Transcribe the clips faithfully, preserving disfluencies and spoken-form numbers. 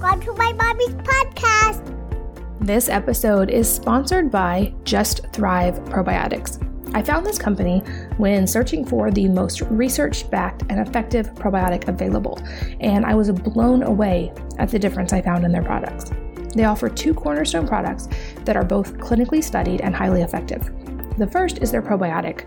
Welcome to my mommy's podcast. This episode is sponsored by Just Thrive Probiotics. I found this company when searching for the most research-backed and effective probiotic available, and I was blown away at the difference I found in their products. They offer two cornerstone products that are both clinically studied and highly effective. The first is their probiotic,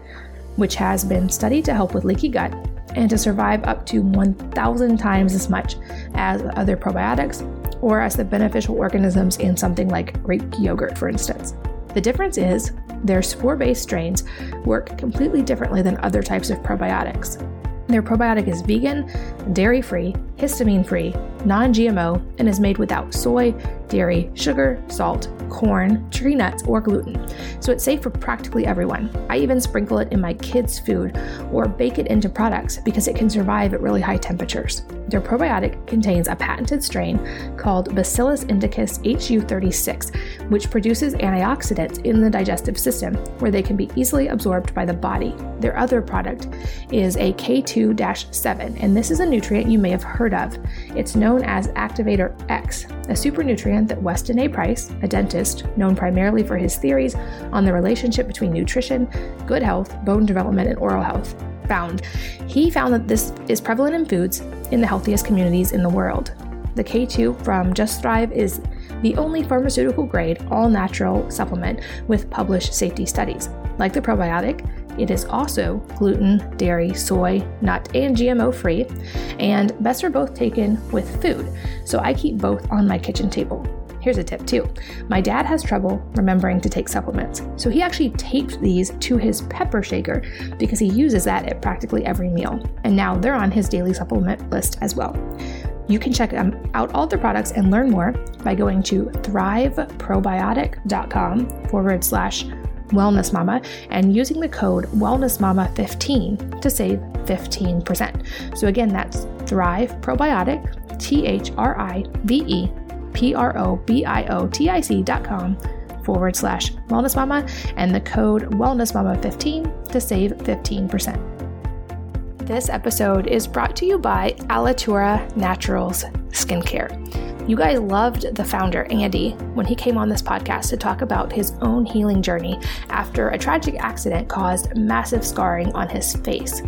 which has been studied to help with leaky gut and to survive up to one thousand times as much as other probiotics or as the beneficial organisms in something like Greek yogurt, for instance. The difference is their spore-based strains work completely differently than other types of probiotics. Their probiotic is vegan, dairy-free, histamine-free, non G M O, and is made without soy, dairy, sugar, salt, corn, tree nuts, or gluten. So it's safe for practically everyone. I even sprinkle it in my kids' food or bake it into products because it can survive at really high temperatures. Their probiotic contains a patented strain called Bacillus indicus H U thirty-six, which produces antioxidants in the digestive system where they can be easily absorbed by the body. Their other product is a K two dash seven, and this is a nutrient you may have heard of. It's known as Activator X, a super nutrient that Weston A. Price, a dentist known primarily for his theories on the relationship between nutrition, good health, bone development, and oral health, found. He found that this is prevalent in foods in the healthiest communities in the world. The K two from Just Thrive is the only pharmaceutical grade, all natural supplement with published safety studies. Like the probiotic, it is also gluten, dairy, soy, nut, and G M O free, and best are both taken with food, so I keep both on my kitchen table. Here's a tip too. My dad has trouble remembering to take supplements, so he actually taped these to his pepper shaker because he uses that at practically every meal, and now they're on his daily supplement list as well. You can check out all the products and learn more by going to thriveprobiotic.com forward slash Wellness Mama and using the code Wellness Mama fifteen to save fifteen percent. So again, that's Thrive Probiotic, T H R I V E P R O B I O T I C dot com forward slash Wellness Mama and the code Wellness Mama fifteen to save fifteen percent. This episode is brought to you by Alitura Naturals Skincare. You guys loved the founder, Andy, when he came on this podcast to talk about his own healing journey after a tragic accident caused massive scarring on his face.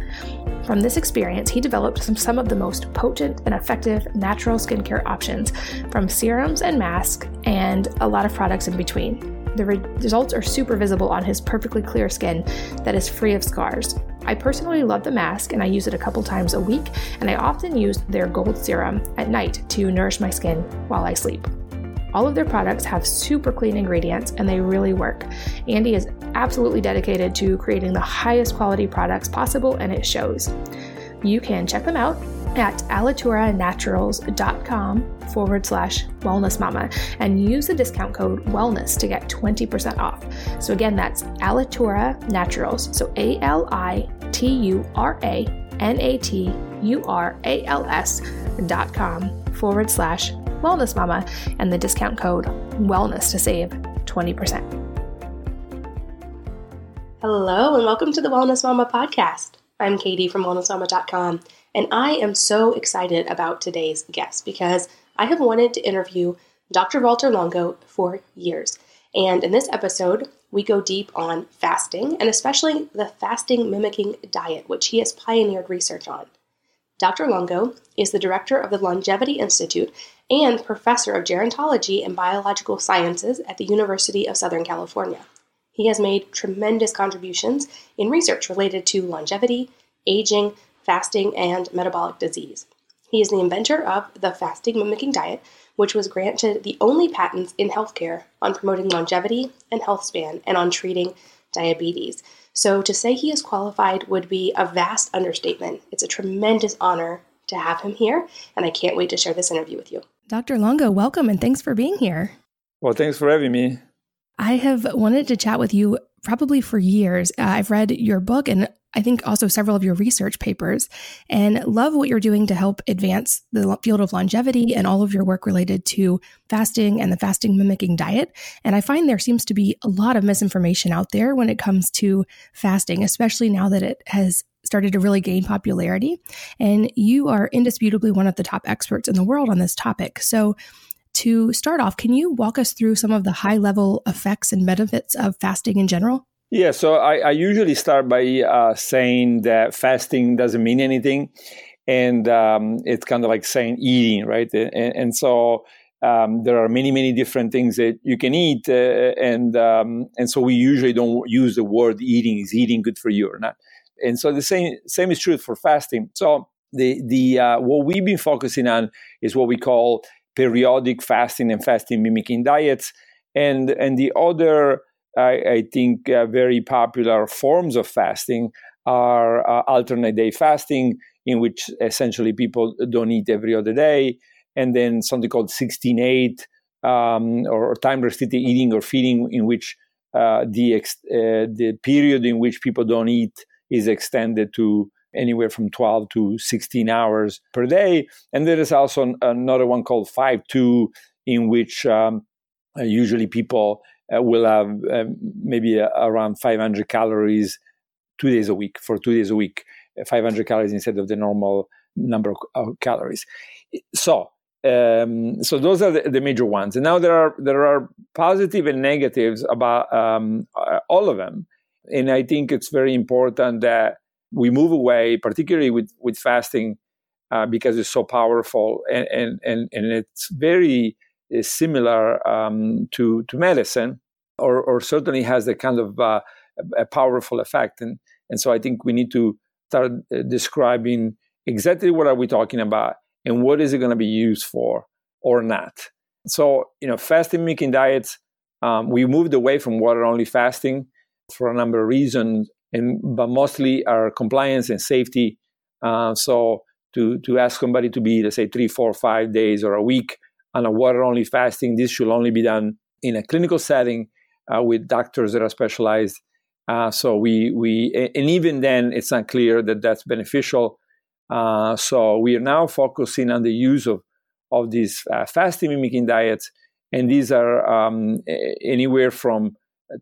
From this experience, he developed some, some of the most potent and effective natural skincare options from serums and masks and a lot of products in between. The re- results are super visible on his perfectly clear skin that is free of scars. I personally love the mask and I use it a couple times a week, and I often use their gold serum at night to nourish my skin while I sleep. All of their products have super clean ingredients and they really work. Andy is absolutely dedicated to creating the highest quality products possible, and it shows. You can check them out at alitura naturals dot com forward slash wellness mama and use the discount code wellness to get twenty percent off. So again, that's Alitura Naturals. So A L I T U R A N A T U R A L S dot com forward slash wellness mama and the discount code wellness to save twenty percent. Hello and welcome to the Wellness Mama podcast. I'm Katie from Wellness Mama dot com. And I am so excited about today's guest because I have wanted to interview Doctor Valter Longo for years. And in this episode, we go deep on fasting and especially the fasting mimicking diet, which he has pioneered research on. Doctor Longo is the director of the Longevity Institute and professor of gerontology and biological sciences at the University of Southern California. He has made tremendous contributions in research related to longevity, aging, fasting, and metabolic disease. He is the inventor of the fasting mimicking diet, which was granted the only patents in healthcare on promoting longevity and health span and on treating diabetes. So to say he is qualified would be a vast understatement. It's a tremendous honor to have him here, and I can't wait to share this interview with you. Doctor Longo, welcome, and thanks for being here. Well, thanks for having me. I have wanted to chat with you probably for years. Uh, I've read your book and I think also several of your research papers, and love what you're doing to help advance the field of longevity and all of your work related to fasting and the fasting mimicking diet. And I find there seems to be a lot of misinformation out there when it comes to fasting, especially now that it has started to really gain popularity. And you are indisputably one of the top experts in the world on this topic. So to start off, can you walk us through some of the high-level effects and benefits of fasting in general? Yeah, so I, I usually start by uh, saying that fasting doesn't mean anything. And um, it's kind of like saying eating, right? And, and so um, there are many, many different things that you can eat. Uh, and um, and so we usually don't use the word eating. Is eating good for you or not? And so the same same is true for fasting. So the the uh, what we've been focusing on is what we call periodic fasting and fasting mimicking diets. And, and the other, I, I think, uh, very popular forms of fasting are uh, alternate day fasting, in which essentially people don't eat every other day, and then something called sixteen eight um, or, or time-restricted eating or feeding, in which uh, the ex- uh, the period in which people don't eat is extended to anywhere from twelve to sixteen hours per day. And there is also an, another one called five two, in which um, usually people uh, will have uh, maybe uh, around five hundred calories two days a week, for two days a week. five hundred calories instead of the normal number of calories. So, um, so those are the, the major ones. And now there are there are positive and negatives about um, all of them. And I think it's very important that we move away, particularly with with fasting, uh, because it's so powerful and and and, and it's very similar um, to to medicine, or or certainly has the kind of uh, a powerful effect. And and so I think we need to start describing exactly what are we talking about and what is it going to be used for or not. So, you know, fasting mimicking diets, um, we moved away from water-only fasting for a number of reasons, and but mostly our compliance and safety. Uh, so to to ask somebody to be, let's say, three, four, five days or a week on a water-only fasting, this should only be done in a clinical setting uh, with doctors that are specialized. Uh, so we, we, and even then it's not clear that that's beneficial. Uh, so we are now focusing on the use of, of these uh, fasting mimicking diets. And these are um, anywhere from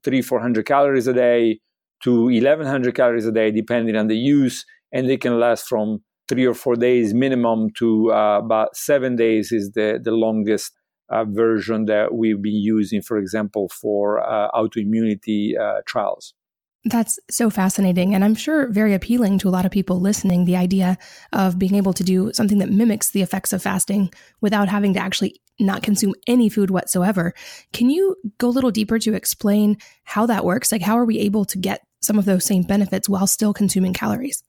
three, four hundred calories a day to eleven hundred calories a day, depending on the use. And they can last from three or four days minimum to uh, about seven days is the, the longest uh, version that we've been using, for example, for uh, autoimmunity uh, trials. That's so fascinating, and I'm sure very appealing to a lot of people listening, the idea of being able to do something that mimics the effects of fasting without having to actually not consume any food whatsoever. Can you go a little deeper to explain how that works? Like, how are we able to get some of those same benefits while still consuming calories?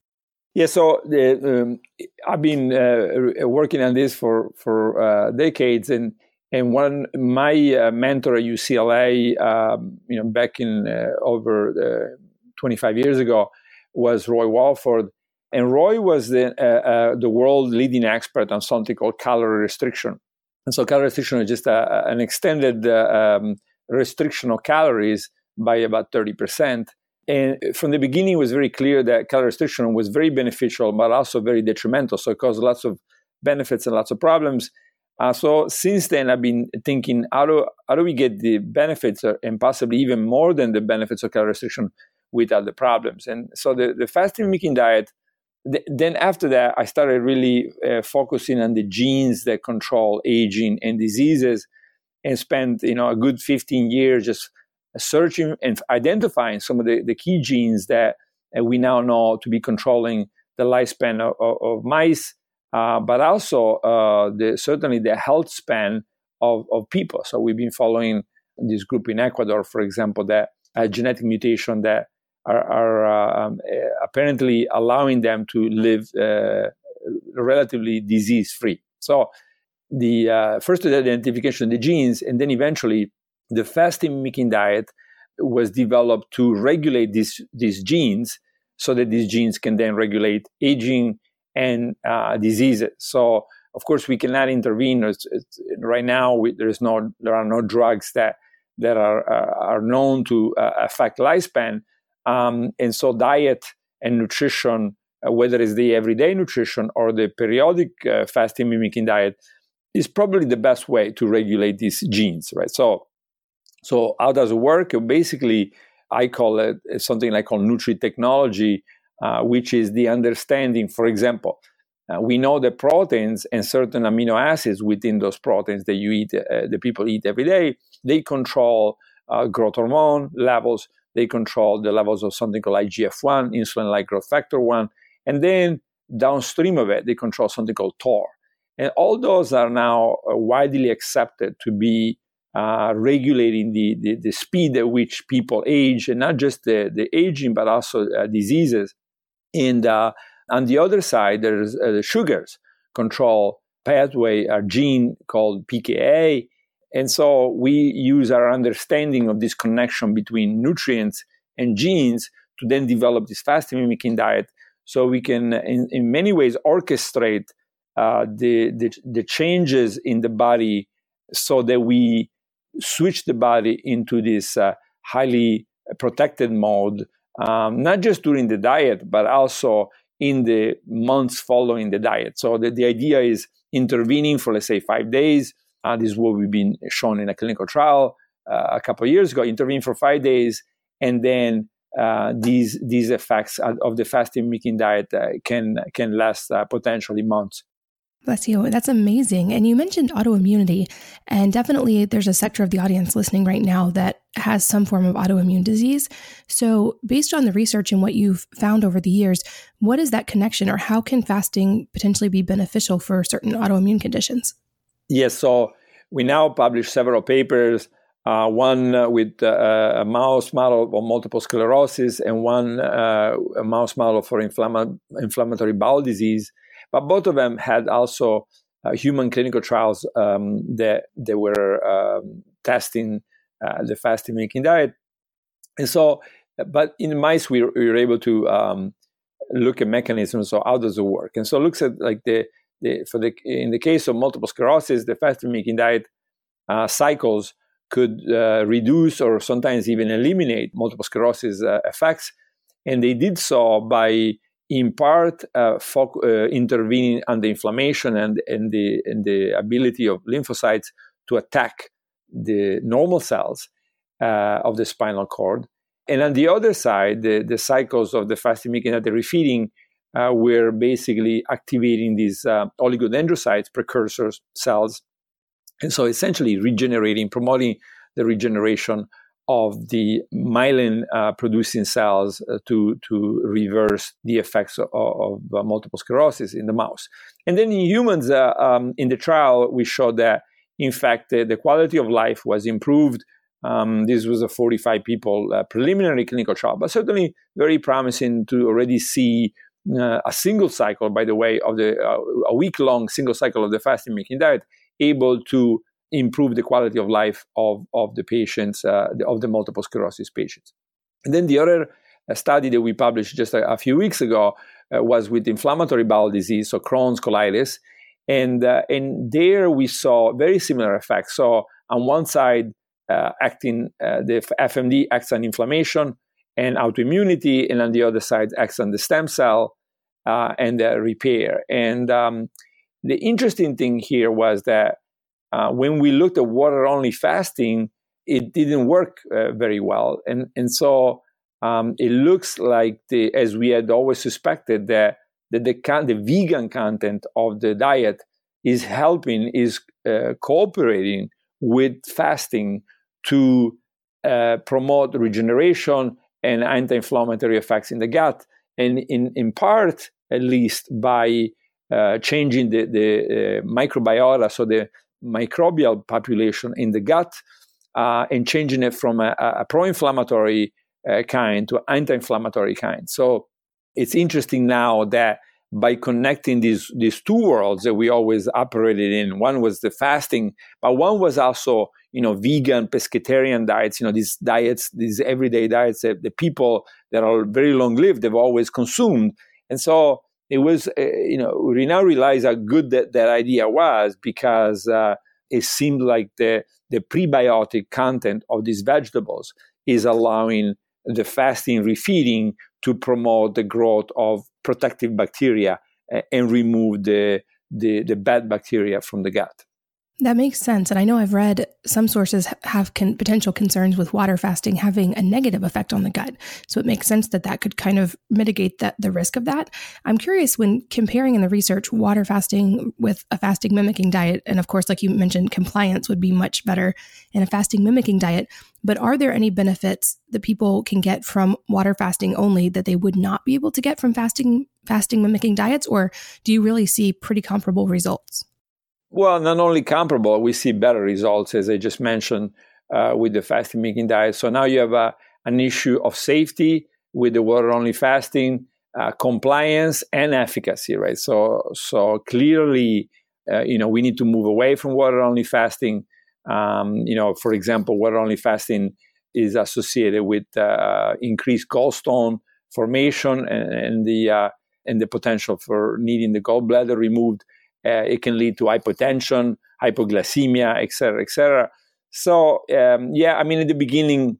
Yeah, so uh, um, I've been uh, working on this for, for uh, decades, and And one, my uh, mentor at U C L A, um, you know, back in uh, over uh, twenty-five years ago, was Roy Walford, and Roy was the uh, uh, the world leading expert on something called calorie restriction. And so, calorie restriction is just a, an extended uh, um, restriction of calories by about thirty percent. And from the beginning, it was very clear that calorie restriction was very beneficial, but also very detrimental. So it caused lots of benefits and lots of problems. Uh, so since then, I've been thinking, how do how do we get the benefits or, and possibly even more than the benefits of calorie restriction without the problems? And so the, the fasting mimicking diet, th- then after that, I started really uh, focusing on the genes that control aging and diseases, and spent, you know, a good fifteen years just searching and identifying some of the, the key genes that uh, we now know to be controlling the lifespan of, of, of mice. Uh, but also uh, the, certainly the health span of, of people. So we've been following this group in Ecuador, for example, that a genetic mutation that are, are uh, um, apparently allowing them to live uh, relatively disease-free. So the uh, first the identification of the genes, and then eventually the fasting mimicking diet was developed to regulate these these genes, so that these genes can then regulate aging and uh, diseases. So, of course, we cannot intervene. It's, it's, right now, we, there's no, there are no drugs that that are are, are known to uh, affect lifespan. Um, and so, diet and nutrition, uh, whether it's the everyday nutrition or the periodic uh, fasting mimicking diet, is probably the best way to regulate these genes, right? So, so how does it work? Basically, I call it something I call nutri technology. uh, which is the understanding, for example, uh, we know the proteins and certain amino acids within those proteins that you eat, uh, the people eat every day, they control uh, growth hormone levels, they control the levels of something called I G F one, insulin-like growth factor one, and then downstream of it, they control something called T O R. And all those are now widely accepted to be uh, regulating the, the, the speed at which people age, and not just the, the aging, but also uh, diseases. And uh, on the other side, there's uh, the sugars control pathway, a gene called P K A. And so we use our understanding of this connection between nutrients and genes to then develop this fasting mimicking diet, so we can, in, in many ways, orchestrate uh, the, the the changes in the body, so that we switch the body into this uh, highly protected mode, um, not just during the diet, but also in the months following the diet. So the, the idea is intervening for, let's say, five days. Uh, this is what we've been shown in a clinical trial uh, a couple of years ago, intervening for five days, and then Uh, these these effects of the fasting mimicking diet uh, can can last uh, potentially months. Bless you. That's amazing. And you mentioned autoimmunity, and definitely there's a sector of the audience listening right now that has some form of autoimmune disease. So based on the research and what you've found over the years, what is that connection, or how can fasting potentially be beneficial for certain autoimmune conditions? Yes. So we now publish several papers. Uh, one uh, with uh, a mouse model of multiple sclerosis and one uh, a mouse model for inflama- inflammatory bowel disease. But both of them had also uh, human clinical trials um, that they were um, testing uh, the fasting mimicking diet. And so, but in mice, we, we were able to um, look at mechanisms. So how does it work? And so it looks at like the, the, for the, in the case of multiple sclerosis, the fasting mimicking diet uh, cycles could uh, reduce or sometimes even eliminate multiple sclerosis uh, effects. And they did so by, in part, uh, foc- uh, intervening on the inflammation and, and, the, and the ability of lymphocytes to attack the normal cells uh, of the spinal cord. And on the other side, the, the cycles of the fasting mimicking and the refeeding uh, were basically activating these uh, oligodendrocytes, precursors cells, and so essentially regenerating, promoting the regeneration of the myelin-producing uh, cells uh, to, to reverse the effects of, of uh, multiple sclerosis in the mouse. And then in humans, uh, um, in the trial, we showed that, in fact, uh, the quality of life was improved. Um, this was a forty-five people uh, preliminary clinical trial, but certainly very promising to already see uh, a single cycle, by the way, of the uh, a week-long single cycle of the fasting mimicking diet, able to improve the quality of life of, of the patients, uh, of the multiple sclerosis patients. And then the other study that we published just a, a few weeks ago uh, was with inflammatory bowel disease, so Crohn's, colitis. And, uh, and there we saw very similar effects. So on one side, uh, acting uh, the F M D acts on inflammation and autoimmunity, and on the other side acts on the stem cell uh, and uh, repair. And um, the interesting thing here was that uh, when we looked at water-only fasting, it didn't work uh, very well. And, and so um, it looks like, the, as we had always suspected, that, that the, con- the vegan content of the diet is helping, is uh, cooperating with fasting to uh, promote regeneration and anti-inflammatory effects in the gut. And in, in part, at least, by Uh, changing the, the uh, microbiota, so the microbial population in the gut, uh, and changing it from a, a pro-inflammatory uh, kind to anti-inflammatory kind. So it's interesting now that by connecting these these two worlds that we always operated in, one was the fasting, but one was also, you know, vegan, pescatarian diets, you know, these diets, these everyday diets that the people that are very long-lived, they've always consumed. And so it was, uh, you know, we now realize how good that, that idea was, because uh, it seemed like the, the prebiotic content of these vegetables is allowing the fasting refeeding to promote the growth of protective bacteria and remove the, the, the bad bacteria from the gut. That makes sense. And I know I've read some sources have con- potential concerns with water fasting having a negative effect on the gut. So it makes sense that that could kind of mitigate that, the risk of that. I'm curious, when comparing in the research, water fasting with a fasting mimicking diet, and of course, like you mentioned, compliance would be much better in a fasting mimicking diet. But are there any benefits that people can get from water fasting only that they would not be able to get from fasting, fasting mimicking diets? Or do you really see pretty comparable results? Well, not only comparable, we see better results, as I just mentioned, uh, with the fasting mimicking diet. So now you have a, an issue of safety with the water-only fasting, uh, compliance, and efficacy, right? So, so clearly, uh, you know, we need to move away from water-only fasting. Um, you know, for example, water-only fasting is associated with uh, increased gallstone formation and, and the uh, and the potential for needing the gallbladder removed. Uh, it can lead to hypotension, hypoglycemia, et cetera, et cetera. So, um, yeah, I mean, in the beginning,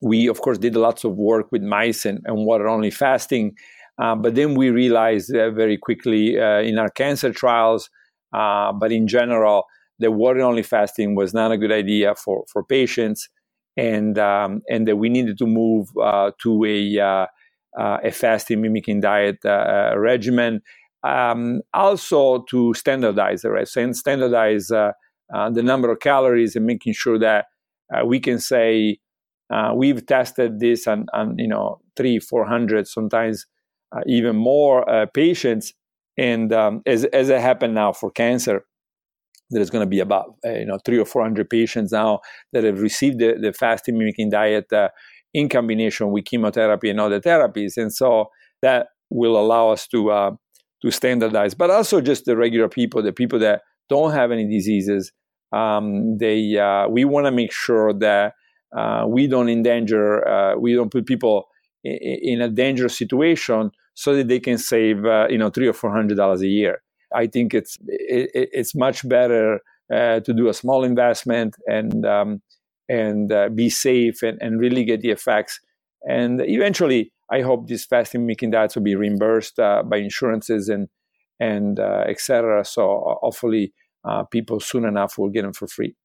we, of course, did lots of work with mice and, and water-only fasting. Uh, but then we realized uh, very quickly uh, in our cancer trials, uh, but in general, that water-only fasting was not a good idea for, for patients, and um, and that we needed to move uh, to a, uh, uh, a fasting mimicking diet uh, regimen. Um, also to standardize, right? So standardize uh, uh, the number of calories and making sure that uh, we can say uh, we've tested this on, on you know three, four hundred, sometimes uh, even more uh, patients, and um, as as it happened now for cancer, there's going to be about uh, you know three or four hundred patients now that have received the, the fasting mimicking diet uh, in combination with chemotherapy and other therapies, and so that will allow us to. Uh, to standardize, but also just the regular people, the people that don't have any diseases. Um, they, uh, we want to make sure that uh, we don't endanger, uh, we don't put people in, in a dangerous situation, so that they can save, uh, you know, three or four hundred dollars a year. I think it's it, it's much better uh, to do a small investment and um, and uh, be safe and, and really get the effects. And eventually, I hope these fasting mimicking diets will be reimbursed uh, by insurances and and uh, et cetera. So hopefully uh, people soon enough will get them for free.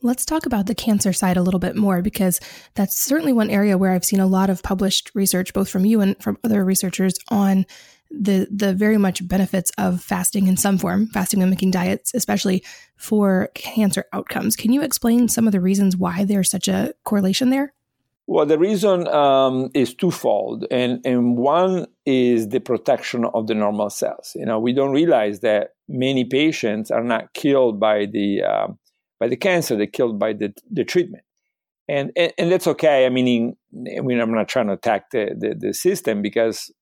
Let's talk about the cancer side a little bit more, because that's certainly one area where I've seen a lot of published research, both from you and from other researchers, on the the very much benefits of fasting in some form, fasting mimicking diets, especially for cancer outcomes. Can you explain some of the reasons why there's such a correlation there? Well, the reason um, is twofold, and, and one is the protection of the normal cells. You know, we don't realize that many patients are not killed by the uh, by the cancer; they're killed by the, the treatment, and, and and that's okay. I mean, I mean, I'm not trying to attack the the, the system, because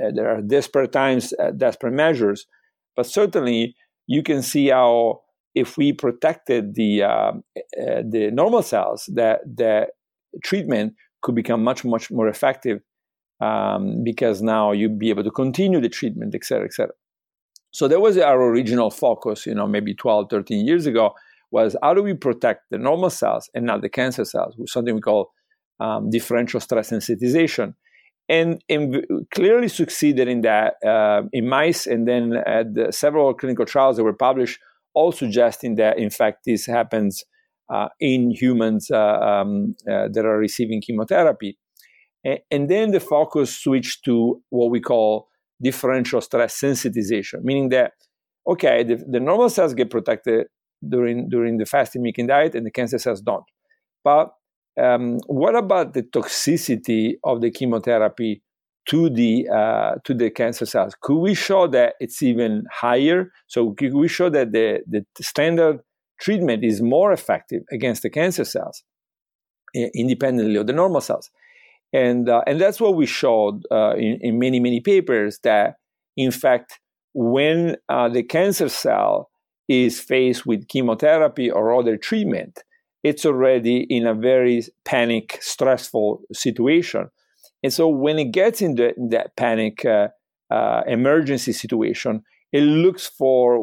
uh, there are desperate times, uh, desperate measures, but certainly you can see how if we protected the uh, uh, the normal cells, that that treatment could become much, much more effective um, because now you'd be able to continue the treatment, et cetera, et cetera. So that was our original focus, you know, maybe twelve, thirteen years ago, was how do we protect the normal cells and not the cancer cells, which is something we call um, differential stress sensitization. And, and clearly succeeded in that uh, in mice, and then at the several clinical trials that were published, all suggesting that, in fact, this happens Uh, in humans uh, um, uh, that are receiving chemotherapy. And, and then the focus switched to what we call differential stress sensitization, meaning that, okay, the, the normal cells get protected during during the fasting mimicking diet and the cancer cells don't. But um, what about the toxicity of the chemotherapy to the uh, to the cancer cells? Could we show that it's even higher? So could we show that the, the standard treatment is more effective against the cancer cells, independently of the normal cells, and uh, and that's what we showed uh, in, in many many papers, that in fact when uh, the cancer cell is faced with chemotherapy or other treatment, it's already in a very panic, stressful situation, and so when it gets in, the, in that panic uh, uh, emergency situation, it looks for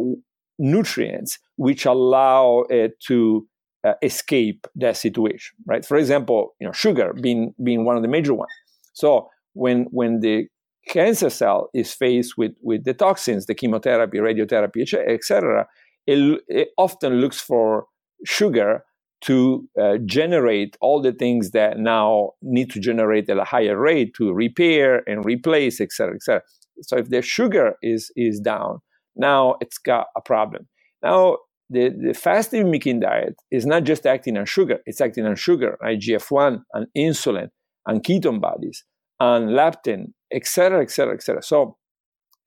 nutrients which allow it to uh, escape that situation, right? For example, you know, sugar being being one of the major ones. So when when the cancer cell is faced with with the toxins, the chemotherapy, radiotherapy, et cetera, it, it often looks for sugar to uh, generate all the things that now need to generate at a higher rate to repair and replace, et cetera, et cetera. So if the sugar is is down, now it's got a problem. Now, the, the fasting mimicking diet is not just acting on sugar. It's acting on sugar, I G F one, on insulin, on ketone bodies, on leptin, et cetera, et cetera, et cetera. So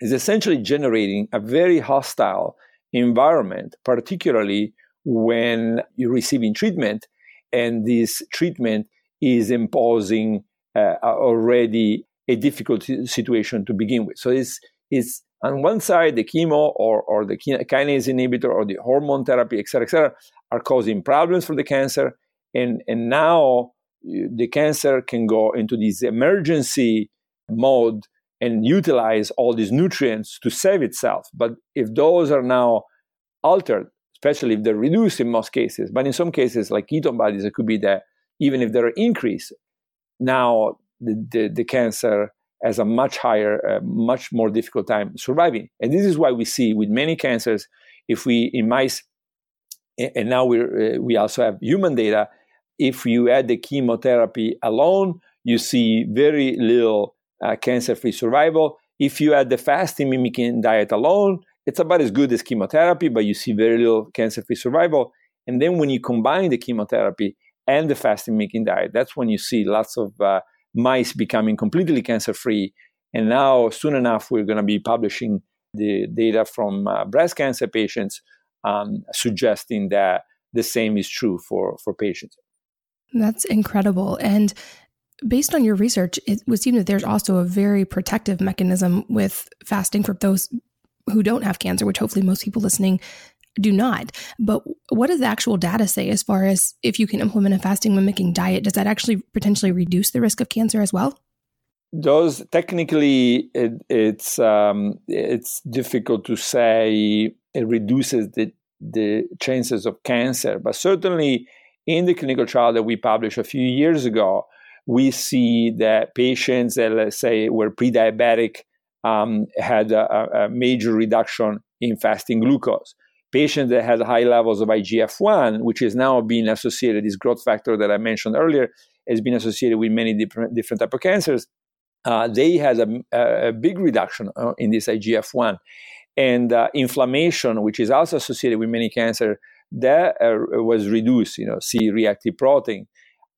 it's essentially generating a very hostile environment, particularly when you're receiving treatment, and this treatment is imposing uh, already a difficult situation to begin with. So it's it's on one side the chemo or or the kinase inhibitor or the hormone therapy, et cetera, et cetera, are causing problems for the cancer, and and now the cancer can go into this emergency mode and utilize all these nutrients to save itself. But if those are now altered, especially if they're reduced in most cases, but in some cases, like ketone bodies, it could be that even if they're increased, now the, the, the cancer has a much higher, uh, much more difficult time surviving. And this is why we see with many cancers, if we, in mice, and now we uh, we also have human data, if you add the chemotherapy alone, you see very little uh, cancer-free survival. If you add the fasting mimicking diet alone, it's about as good as chemotherapy, but you see very little cancer-free survival. And then when you combine the chemotherapy and the fasting mimicking diet, that's when you see lots of uh, mice becoming completely cancer-free. And now, soon enough, we're going to be publishing the data from uh, breast cancer patients, um, suggesting that the same is true for, for patients. That's incredible. And based on your research, it would seem that there's also a very protective mechanism with fasting for those who don't have cancer, which hopefully most people listening do not. But what does the actual data say as far as if you can implement a fasting mimicking diet? Does that actually potentially reduce the risk of cancer as well? Those technically, it, it's um, it's difficult to say it reduces the, the chances of cancer. But certainly in the clinical trial that we published a few years ago, we see that patients that, let's say, were pre-diabetic Um, had a, a major reduction in fasting glucose. Patients that had high levels of I G F one, which is now being associated, this growth factor that I mentioned earlier, has been associated with many different, different types of cancers, uh, they had a, a big reduction uh, in this I G F one. And uh, inflammation, which is also associated with many cancers, that uh, was reduced, you know, C-reactive protein.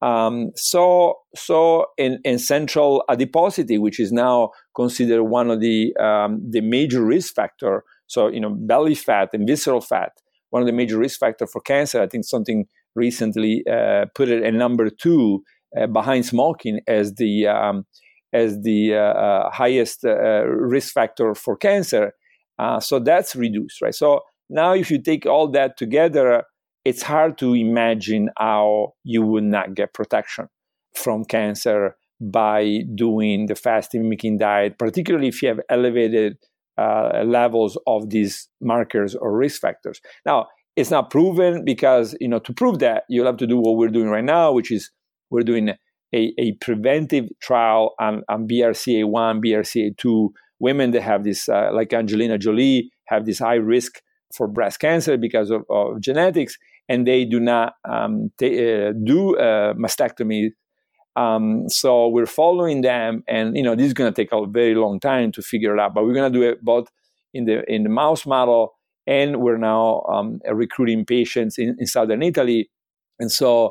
Um, so, so in, in central adiposity, which is now considered one of the um, the major risk factor. So, you know, belly fat and visceral fat, one of the major risk factor for cancer. I think something recently uh, put it at number two uh, behind smoking as the um, as the uh, uh, highest uh, risk factor for cancer. Uh, so that's reduced, right? So now, if you take all that together, it's hard to imagine how you would not get protection from cancer by doing the fasting mimicking diet, particularly if you have elevated uh, levels of these markers or risk factors. Now, it's not proven because, you know, to prove that, you'll have to do what we're doing right now, which is we're doing a, a preventive trial on, on B R C A one, B R C A two, women that have this, uh, like Angelina Jolie, have this high risk for breast cancer because of, of genetics, and they do not um, t- uh, do uh, mastectomy. Um, so we're following them, and you know this is going to take a very long time to figure it out. But we're going to do it both in the in the mouse model, and we're now um, recruiting patients in, in southern Italy. And so,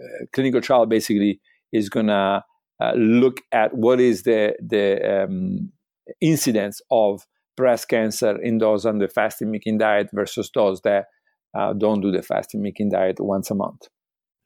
uh, clinical trial basically is going to uh, look at what is the the um, incidence of breast cancer in those on the fasting mimicking diet versus those that uh, don't do the fasting mimicking diet once a month.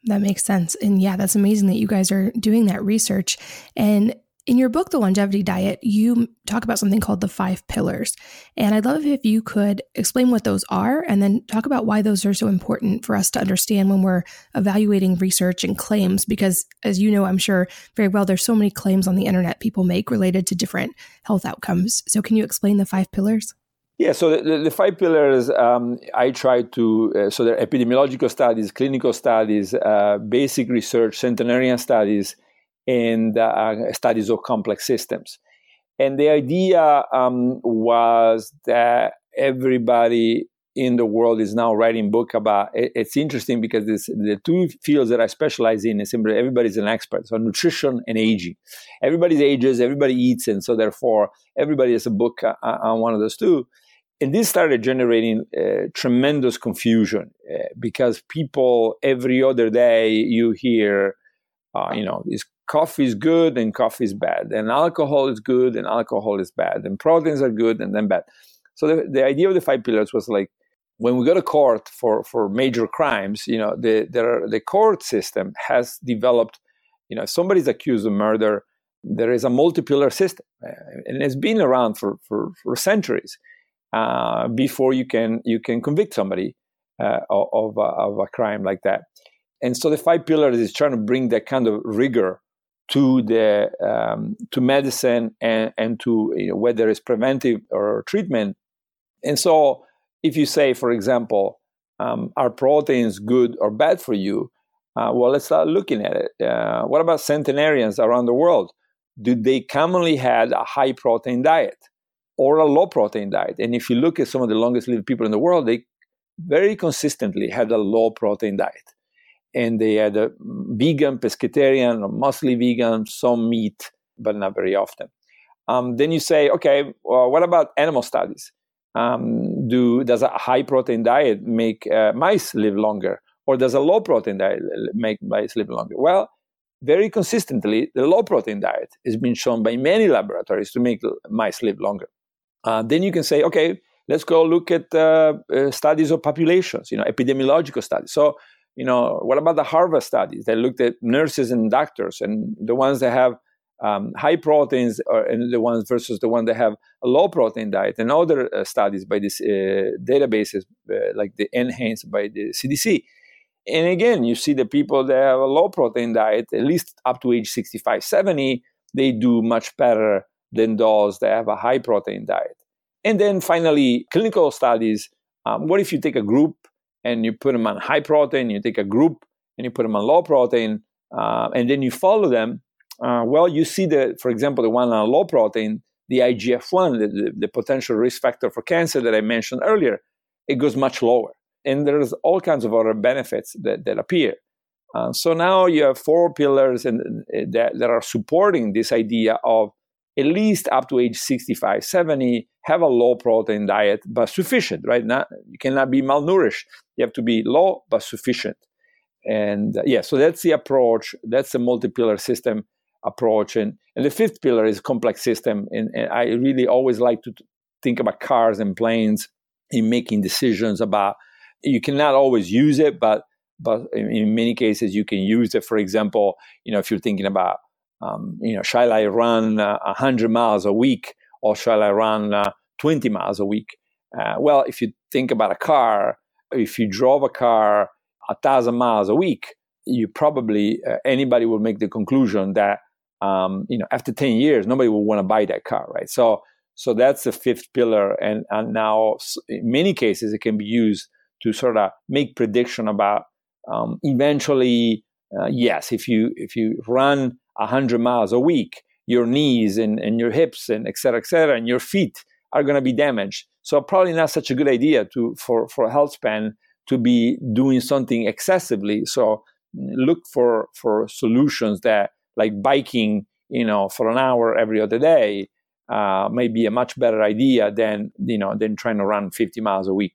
That makes sense. And yeah, that's amazing that you guys are doing that research. And in your book, The Longevity Diet, you talk about something called the five pillars. And I'd love if you could explain what those are and then talk about why those are so important for us to understand when we're evaluating research and claims, because as you know, I'm sure very well, there's so many claims on the internet people make related to different health outcomes. So can you explain the five pillars? Yeah, so the, the five pillars, um, I try to, uh, so there are epidemiological studies, clinical studies, uh, basic research, centenarian studies, and uh, studies of complex systems. And the idea um, was that everybody in the world is now writing book about it. It's interesting because this, the two fields that I specialize in is simply everybody's an expert. So nutrition and aging. Everybody's ages, everybody eats, and so therefore everybody has a book uh, on one of those two. And this started generating uh, tremendous confusion uh, because people every other day you hear, uh, you know, is coffee is good and coffee is bad, and alcohol is good and alcohol is bad, and proteins are good and then bad. So the, the idea of the five pillars was like, when we go to court for, for major crimes, you know, the there the court system has developed, you know, if somebody's accused of murder, there is a multi-pillar system, and it's been around for, for, for centuries. Uh, before you can you can convict somebody uh, of, uh, of a crime like that. And so the five pillars is trying to bring that kind of rigor to the um, to medicine and, and to, you know, whether it's preventive or treatment. And so if you say, for example, um, are proteins good or bad for you? Uh, well, let's start looking at it. Uh, what about centenarians around the world? Do they commonly had a high protein diet or a low protein diet? And if you look at some of the longest lived people in the world, they very consistently had a low protein diet. And they had a vegan, pescatarian, or mostly vegan, some meat, but not very often. Um, then you say, okay, well, what about animal studies? Um, do does a high protein diet make uh, mice live longer? Or does a low protein diet make mice live longer? Well, very consistently, the low protein diet has been shown by many laboratories to make mice live longer. Uh, then you can say, okay, let's go look at uh, uh, studies of populations, you know, epidemiological studies. So, you know, what about the Harvard studies? They looked at nurses and doctors, and the ones that have um, high proteins or, and the ones versus the one that have a low protein diet, and other uh, studies by these uh, databases uh, like the enhanced by the C D C. And again, you see the people that have a low protein diet, at least up to age sixty-five, seventy, they do much better than those that have a high protein diet. And then finally, clinical studies. Um, what if you take a group and you put them on high protein, you take a group and you put them on low protein, uh, and then you follow them? Uh, well, you see that, for example, the one on low protein, the I G F one, the, the, the potential risk factor for cancer that I mentioned earlier, it goes much lower. And there's all kinds of other benefits that, that appear. Uh, so now you have four pillars and uh, that, that are supporting this idea of at least up to age sixty-five, seventy, have a low protein diet, but sufficient, right? Not, you cannot be malnourished. You have to be low, but sufficient. And uh, yeah, so that's the approach. That's the multi-pillar system approach. And, and the fifth pillar is complex system. And, and I really always like to t- think about cars and planes in making decisions about, you cannot always use it, but, but in, in many cases you can use it. For example, you know, if you're thinking about, Um, you know, shall I run uh, one hundred miles a week or shall I run uh, twenty miles a week? Uh, well, if you think about a car, if you drove a car one thousand miles a week, you probably, uh, anybody will make the conclusion that, um, you know, after ten years, nobody will want to buy that car, right? So so that's the fifth pillar. And, and now in many cases, it can be used to sort of make prediction about um, eventually, uh, yes, if you if you run one hundred miles a week, your knees and, and your hips and et cetera, et cetera, and your feet are going to be damaged. So probably not such a good idea to for, for a health span to be doing something excessively. So look for, for solutions that, like biking, you know, for an hour every other day uh, may be a much better idea than, you know, than trying to run fifty miles a week.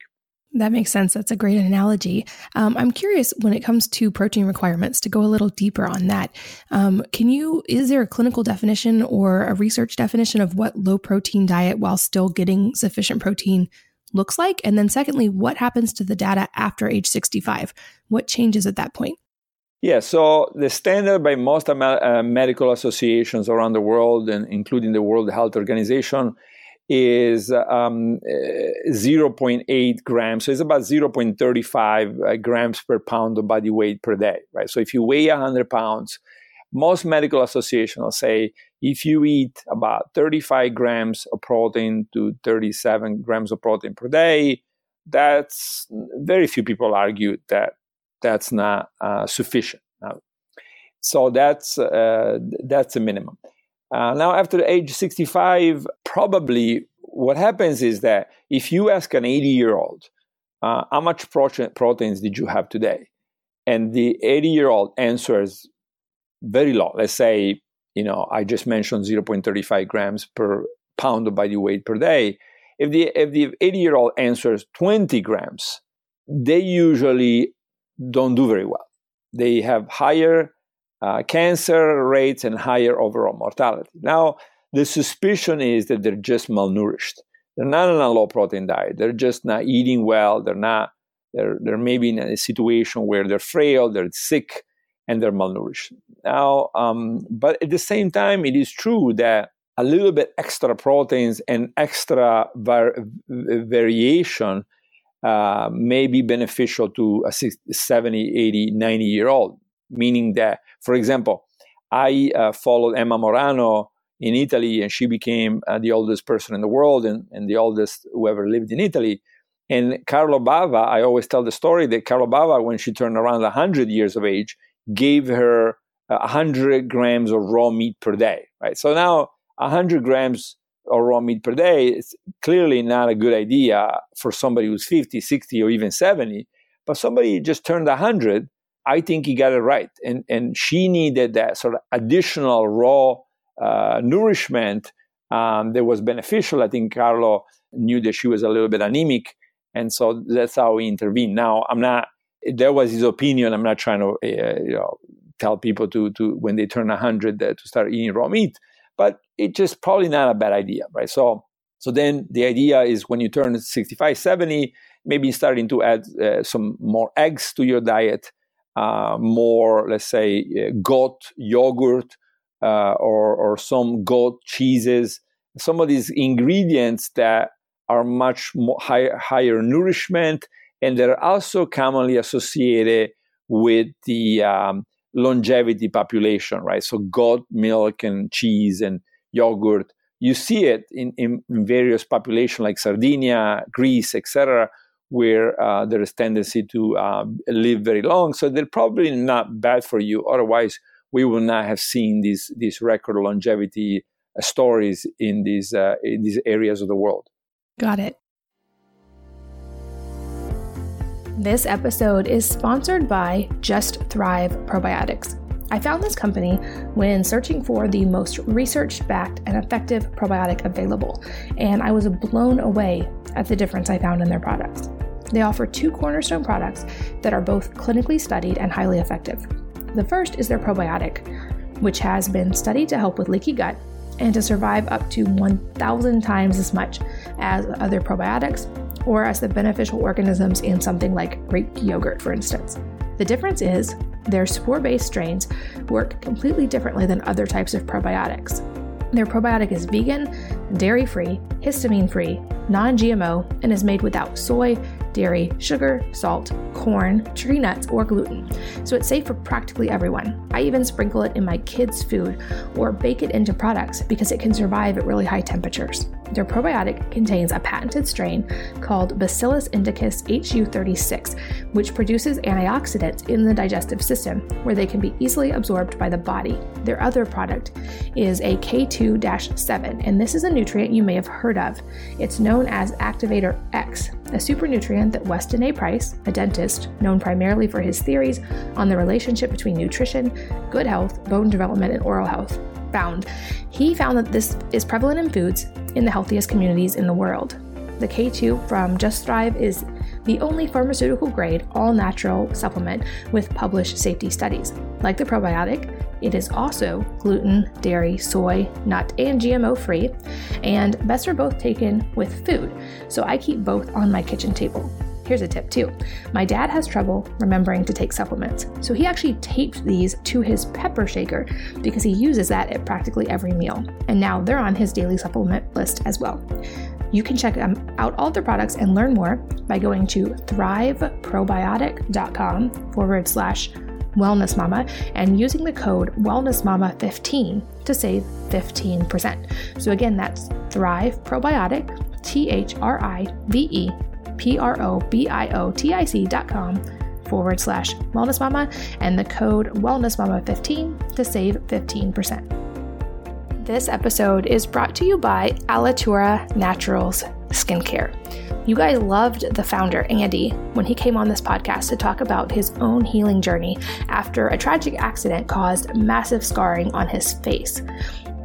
That makes sense. That's a great analogy. Um, I'm curious when it comes to protein requirements to go a little deeper on that. Um, can you, is there a clinical definition or a research definition of what low protein diet while still getting sufficient protein looks like? And then secondly, what happens to the data after age sixty-five? What changes at that point? Yeah, so the standard by most uh, medical associations around the world, and including the World Health Organization, is um, zero point eight grams. So it's about zero point three five grams per pound of body weight per day, right? So if you weigh one hundred pounds, most medical associations will say if you eat about thirty-five grams of protein to thirty-seven grams of protein per day, that's very few people argue that that's not uh, sufficient. Now, so that's uh, that's a minimum. Uh, now, after age sixty-five, probably what happens is that if you ask an eighty-year-old uh, how much protein, proteins did you have today? And the eighty-year-old answers very low. Let's say, you know, I just mentioned zero point three five grams per pound of body weight per day. If the if the eighty-year-old answers twenty grams, they usually don't do very well. They have higher uh, cancer rates and higher overall mortality. Now, the suspicion is that they're just malnourished. They're not on a low-protein diet. They're just not eating well. They're not. They're they're maybe in a situation where they're frail, they're sick, and they're malnourished. Now, um, but at the same time, it is true that a little bit extra proteins and extra var- variation uh, may be beneficial to a sixty, seventy, eighty, ninety-year-old, meaning that, for example, I uh, followed Emma Morano in Italy, and she became uh, the oldest person in the world and, and the oldest who ever lived in Italy. And Carlo Bava, I always tell the story that Carlo Bava, when she turned around one hundred years of age, gave her one hundred grams of raw meat per day, right? So now, one hundred grams of raw meat per day is clearly not a good idea for somebody who's fifty, sixty, or even seventy. But somebody just turned one hundred, I think he got it right. And and she needed that sort of additional raw uh, nourishment um, that was beneficial. I think Carlo knew that she was a little bit anemic, and so that's how he intervened. Now, I'm not, that was his opinion. I'm not trying to uh, you know, tell people to, to when they turn one hundred uh, to start eating raw meat. But it's just probably not a bad idea, right? So so then the idea is when you turn sixty-five, seventy, maybe starting to add uh, some more eggs to your diet, uh, more, let's say, uh, goat yogurt uh, or, or some goat cheeses, some of these ingredients that are much more high, higher nourishment, and they're also commonly associated with the um, longevity population, right? So goat milk and cheese and yogurt. You see it in, in, in various populations like Sardinia, Greece, et cetera, where uh, there is tendency to uh, live very long. So they're probably not bad for you. Otherwise, we would not have seen these these record longevity uh, stories in these uh, in these areas of the world. Got it. This episode is sponsored by Just Thrive Probiotics. I found this company when searching for the most research-backed and effective probiotic available, and I was blown away at the difference I found in their products. They offer two cornerstone products that are both clinically studied and highly effective. The first is their probiotic, which has been studied to help with leaky gut and to survive up to one thousand times as much as other probiotics, or as the beneficial organisms in something like Greek yogurt, for instance. The difference is their spore-based strains work completely differently than other types of probiotics. Their probiotic is vegan, dairy-free, histamine-free, non-G M O, and is made without soy, dairy, sugar, salt, corn, tree nuts, or gluten. So it's safe for practically everyone. I even sprinkle it in my kids' food or bake it into products because it can survive at really high temperatures. Their probiotic contains a patented strain called Bacillus indicus H U thirty-six, which produces antioxidants in the digestive system where they can be easily absorbed by the body. Their other product is a K two dash seven, and this is a nutrient you may have heard of. It's known as Activator X, a super nutrient that Weston A. Price, a dentist known primarily for his theories on the relationship between nutrition, good health, bone development, and oral health, found. He found that this is prevalent in foods in the healthiest communities in the world. The K two from Just Thrive is the only pharmaceutical grade, all natural supplement with published safety studies. Like the probiotic, it is also gluten, dairy, soy, nut, and G M O free, and best are both taken with food, so I keep both on my kitchen table. Here's a tip too. My dad has trouble remembering to take supplements, so he actually taped these to his pepper shaker because he uses that at practically every meal. And now they're on his daily supplement list as well. You can check out all their products and learn more by going to thriveprobiotic.com forward slash Wellness Mama and using the code Wellness Mama fifteen to save fifteen percent. So again, that's Thrive Probiotic, T H R I V E, P R O B I O T I C dot com forward slash Wellness Mama and the code Wellness Mama fifteen to save fifteen percent. This episode is brought to you by Alitura Naturals. skincare. You guys loved the founder, Andy, when he came on this podcast to talk about his own healing journey after a tragic accident caused massive scarring on his face.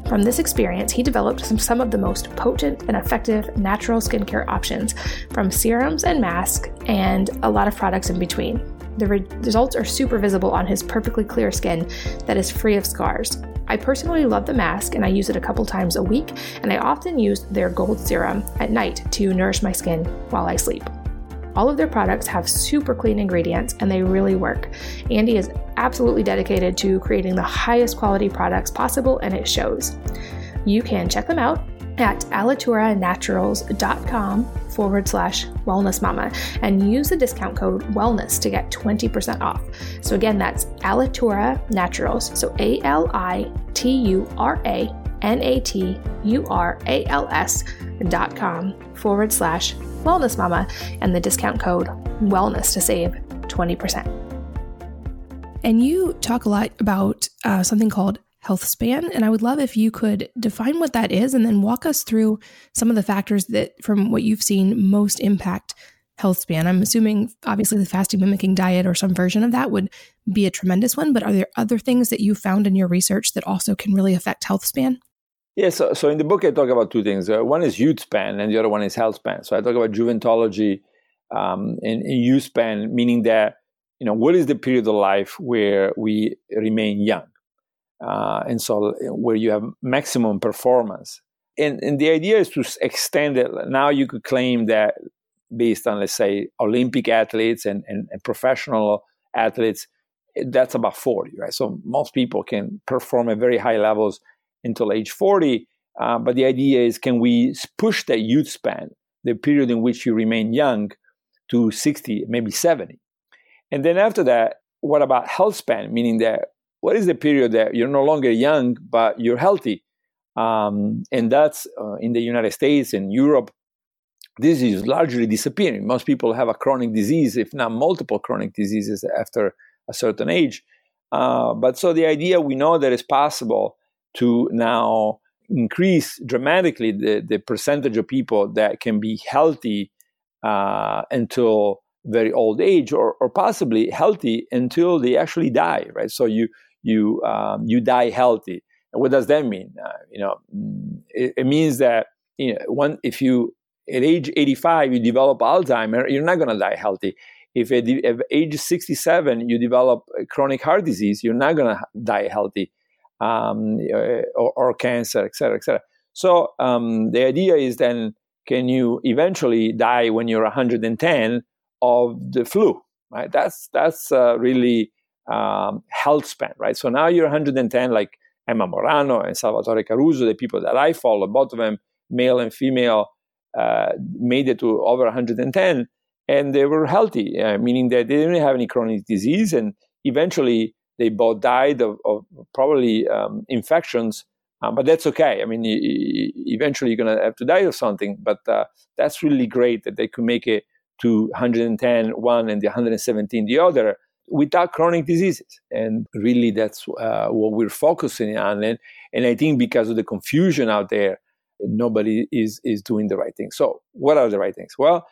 From this experience, he developed some, some of the most potent and effective natural skincare options, from serums and masks and a lot of products in between. The re- results are super visible on his perfectly clear skin that is free of scars. I personally love the mask and I use it a couple times a week, and I often use their gold serum at night to nourish my skin while I sleep. All of their products have super clean ingredients and they really work. Andy is absolutely dedicated to creating the highest quality products possible, and it shows. You can check them out at alitura naturals dot com forward slash wellness mama and use the discount code wellness to get twenty percent off. So again, that's Alitura Naturals. So A L I T U R A N A T U R A L S dot com forward slash wellness mama and the discount code wellness to save twenty percent. And you talk a lot about uh, something called health span. And I would love if you could define what that is and then walk us through some of the factors that, from what you've seen, most impact health span. I'm assuming obviously the fasting mimicking diet or some version of that would be a tremendous one, but are there other things that you found in your research that also can really affect health span? Yes. Yeah, so, so in the book, I talk about two things. Uh, one is youth span and the other one is health span. So I talk about juventology um, and, and youth span, meaning that, you know, what is the period of life where we remain young? Uh, and so where you have maximum performance. And, and the idea is to extend it. Now you could claim that based on, let's say, Olympic athletes and, and, and professional athletes, that's about forty, right? So most people can perform at very high levels until age forty. Uh, but the idea is, can we push that youth span, the period in which you remain young, to sixty, maybe seventy? And then after that, what about health span? Meaning that, what is the period that you're no longer young, but you're healthy? Um, and that's uh, in the United States and Europe, this is largely disappearing. Most people have a chronic disease, if not multiple chronic diseases after a certain age. Uh, but so the idea, we know that it's possible to now increase dramatically the, the percentage of people that can be healthy uh, until very old age, or, or possibly healthy until they actually die, right? So you you um, you die healthy. And what does that mean? Uh, you know, it, it means that, you know, one, if you at age eighty-five you develop Alzheimer's, you're not going to die healthy. If at, at age sixty-seven you develop chronic heart disease, you're not going to die healthy, um, or, or cancer, et cetera, et cetera. So um, the idea is then, can you eventually die when you're one hundred ten? Of the flu, right? That's that's uh, really um, health span, right? So now you're one hundred ten, like Emma Morano and Salvatore Caruso, the people that I follow, both of them, male and female, uh, made it to over one hundred ten, and they were healthy, uh, meaning that they didn't have any chronic disease, and eventually they both died of, of probably um, infections, uh, but that's okay. I mean, you, you, eventually you're going to have to die of something, but uh, that's really great that they could make it to one hundred ten, one, and the one hundred seventeen, the other, without chronic diseases. And really, that's uh, what we're focusing on. And, and I think because of the confusion out there, nobody is is doing the right thing. So what are the right things? Well,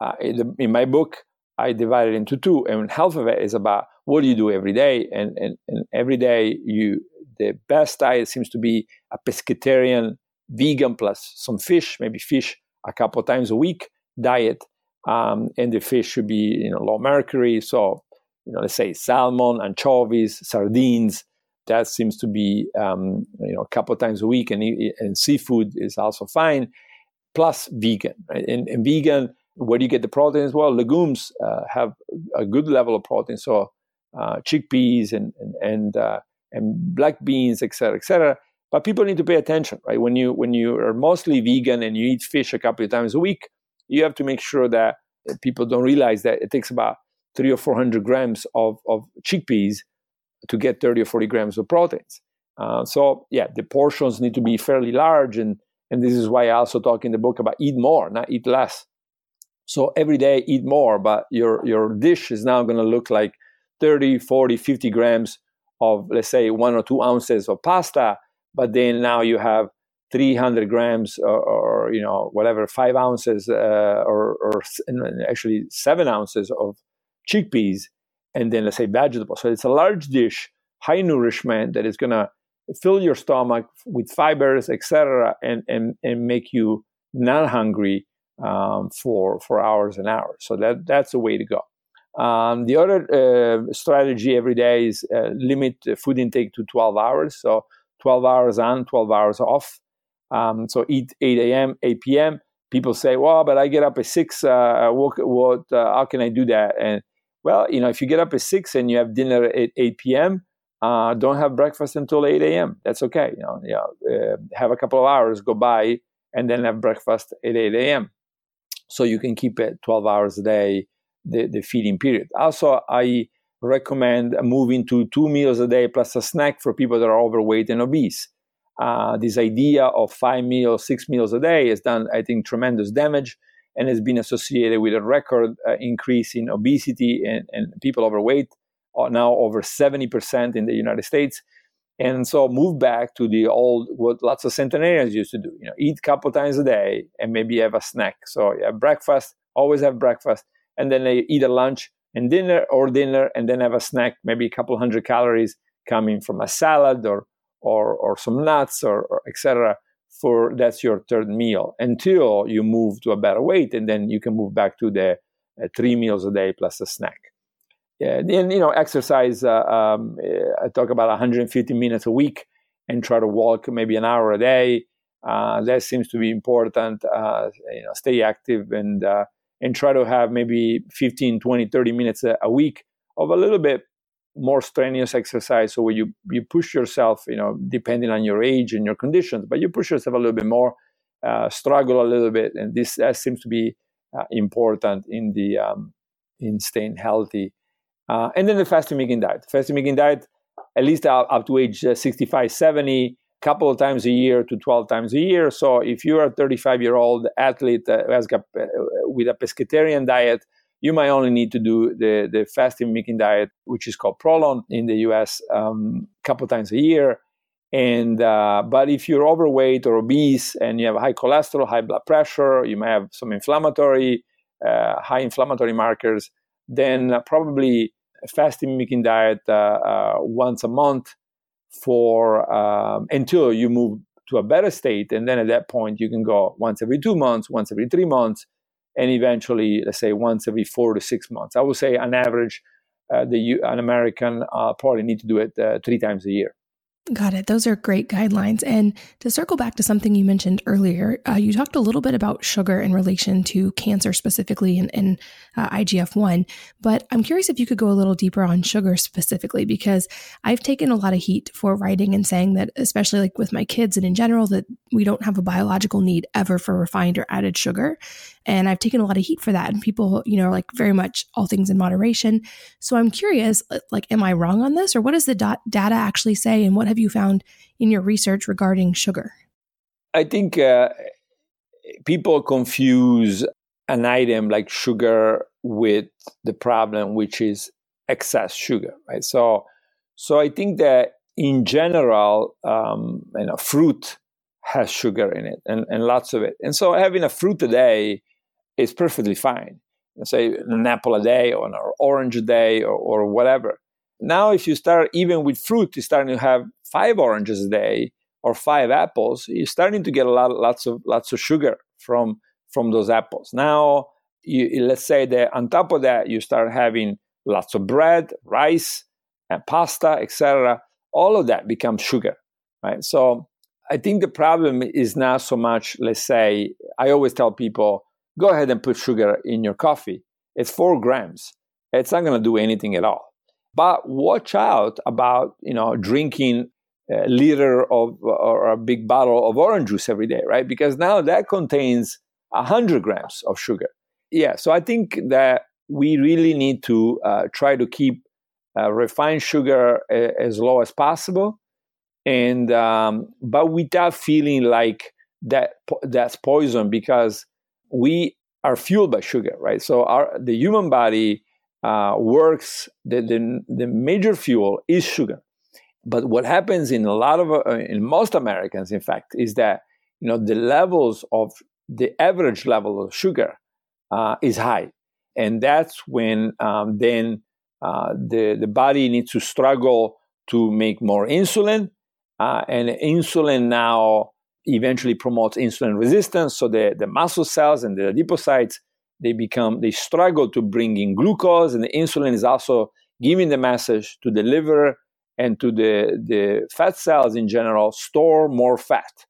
uh, in, the, in my book, I divide it into two. And half of it is about what do you do every day. And, and, and every day, you the best diet seems to be a pescatarian, vegan, plus some fish, maybe fish a couple times a week diet. Um, and the fish should be, you know, low mercury. So, you know, let's say salmon, anchovies, sardines. That seems to be, um, you know, a couple of times a week. And, and seafood is also fine. Plus vegan. Right? And, and vegan, where do you get the proteins? Well, legumes uh, have a good level of protein. So uh, chickpeas and and and, uh, and black beans, et cetera, et cetera. But people need to pay attention, right? When you when you are mostly vegan and you eat fish a couple of times a week, you have to make sure that people don't realize that it takes about three or four hundred grams of, of chickpeas to get thirty or forty grams of proteins. Uh, so yeah, the portions need to be fairly large, and and this is why I also talk in the book about eat more, not eat less. So every day eat more, but your your dish is now going to look like thirty, forty, fifty grams of, let's say, one or two ounces of pasta, but then now you have three hundred grams or, or you know, whatever, five ounces uh, or, or actually seven ounces of chickpeas, and then let's say vegetables. So it's a large dish, high nourishment that is going to fill your stomach with fibers, et cetera, and and and make you not hungry um, for for hours and hours. So that that's the way to go. Um, the other uh, strategy every day is uh, limit food intake to twelve hours. So twelve hours on, twelve hours off. Um, so eat eight a.m., eight p.m. People say, "Well, but I get up at six. Uh, what? what uh, how can I do that?" And well, you know, if you get up at six and you have dinner at eight p.m. Uh, don't have breakfast until eight a.m. That's okay. You know, you know uh, have a couple of hours go by and then have breakfast at eight a.m. So you can keep it twelve hours a day, the, the feeding period. Also, I recommend moving to two meals a day plus a snack for people that are overweight and obese. Uh, this idea of five meals, six meals a day has done, I think, tremendous damage and has been associated with a record uh, increase in obesity and, and people overweight. Now over seventy percent in the United States, and so move back to the old what lots of centenarians used to do. You know, eat a couple times a day and maybe have a snack. So yeah, breakfast, always have breakfast, and then they eat a lunch and dinner, or dinner and then have a snack, maybe a couple hundred calories coming from a salad or or or some nuts or, or et cetera. For that's your third meal until you move to a better weight, and then you can move back to the uh, three meals a day plus a snack. Yeah, and, you know, exercise, uh, um, I talk about one hundred fifty minutes a week and try to walk maybe an hour a day. Uh, that seems to be important. Uh, you know, stay active and uh, and try to have maybe fifteen, twenty, thirty minutes a, a week of a little bit more strenuous exercise. So where you, you push yourself, you know, depending on your age and your conditions, but you push yourself a little bit more, uh, struggle a little bit. And this that seems to be uh, important in the um, in staying healthy. Uh, and then the fasting mimicking diet. Fasting mimicking diet, at least up, up to age uh, sixty-five, seventy, a couple of times a year to twelve times a year. So if you're a thirty-five-year-old athlete uh, who has got, uh, with a pescatarian diet, you might only need to do the, the fasting mimicking diet, which is called ProLon in the U S, a um, couple times a year. And uh, but if you're overweight or obese and you have high cholesterol, high blood pressure, you may have some inflammatory, uh, high inflammatory markers, then uh, probably fasting mimicking diet uh, uh, once a month for um, until you move to a better state, and then at that point you can go once every two months, once every three months, and eventually, let's say, once every four to six months. I would say, on average, uh, the an American uh, probably need to do it uh, three times a year. Got it. Those are great guidelines. And to circle back to something you mentioned earlier, uh, you talked a little bit about sugar in relation to cancer specifically and, and uh, I G F one, but I'm curious if you could go a little deeper on sugar specifically, because I've taken a lot of heat for writing and saying that, especially like with my kids and in general, that we don't have a biological need ever for refined or added sugar. And I've taken a lot of heat for that. And people, you know, like very much all things in moderation. So I'm curious, like, am I wrong on this, or what does the da- data actually say? And what have you found in your research regarding sugar? I think uh, people confuse an item like sugar with the problem, which is excess sugar, right? So, so I think that in general, um, you know, fruit has sugar in it, and, and lots of it. And so having a fruit a day is perfectly fine. Say an apple a day or an orange a day or, or whatever. Now, if you start even with fruit, you're starting to have five oranges a day or five apples. You're starting to get a lot, lots of lots of sugar from from those apples. Now, you, let's say that on top of that, you start having lots of bread, rice, and pasta, et cetera. All of that becomes sugar, right? So, I think the problem is not so much. Let's say I always tell people, go ahead and put sugar in your coffee. It's four grams. It's not going to do anything at all. But watch out about, you know, drinking a liter of or a big bottle of orange juice every day, right? Because now that contains one hundred grams of sugar. Yeah, so I think that we really need to uh, try to keep uh, refined sugar a- as low as possible, and um, but without feeling like that po- that's poison, because we are fueled by sugar, right? So our the human body Uh, works, the, the the major fuel is sugar. But what happens in a lot of, uh, in most Americans, in fact, is that you know, the levels of the average level of sugar uh, is high. And that's when um, then uh, the, the body needs to struggle to make more insulin. Uh, and insulin now eventually promotes insulin resistance. So the, the muscle cells and the adipocytes, they become, they struggle to bring in glucose. And the insulin is also giving the message to the liver and to the, the fat cells in general, store more fat.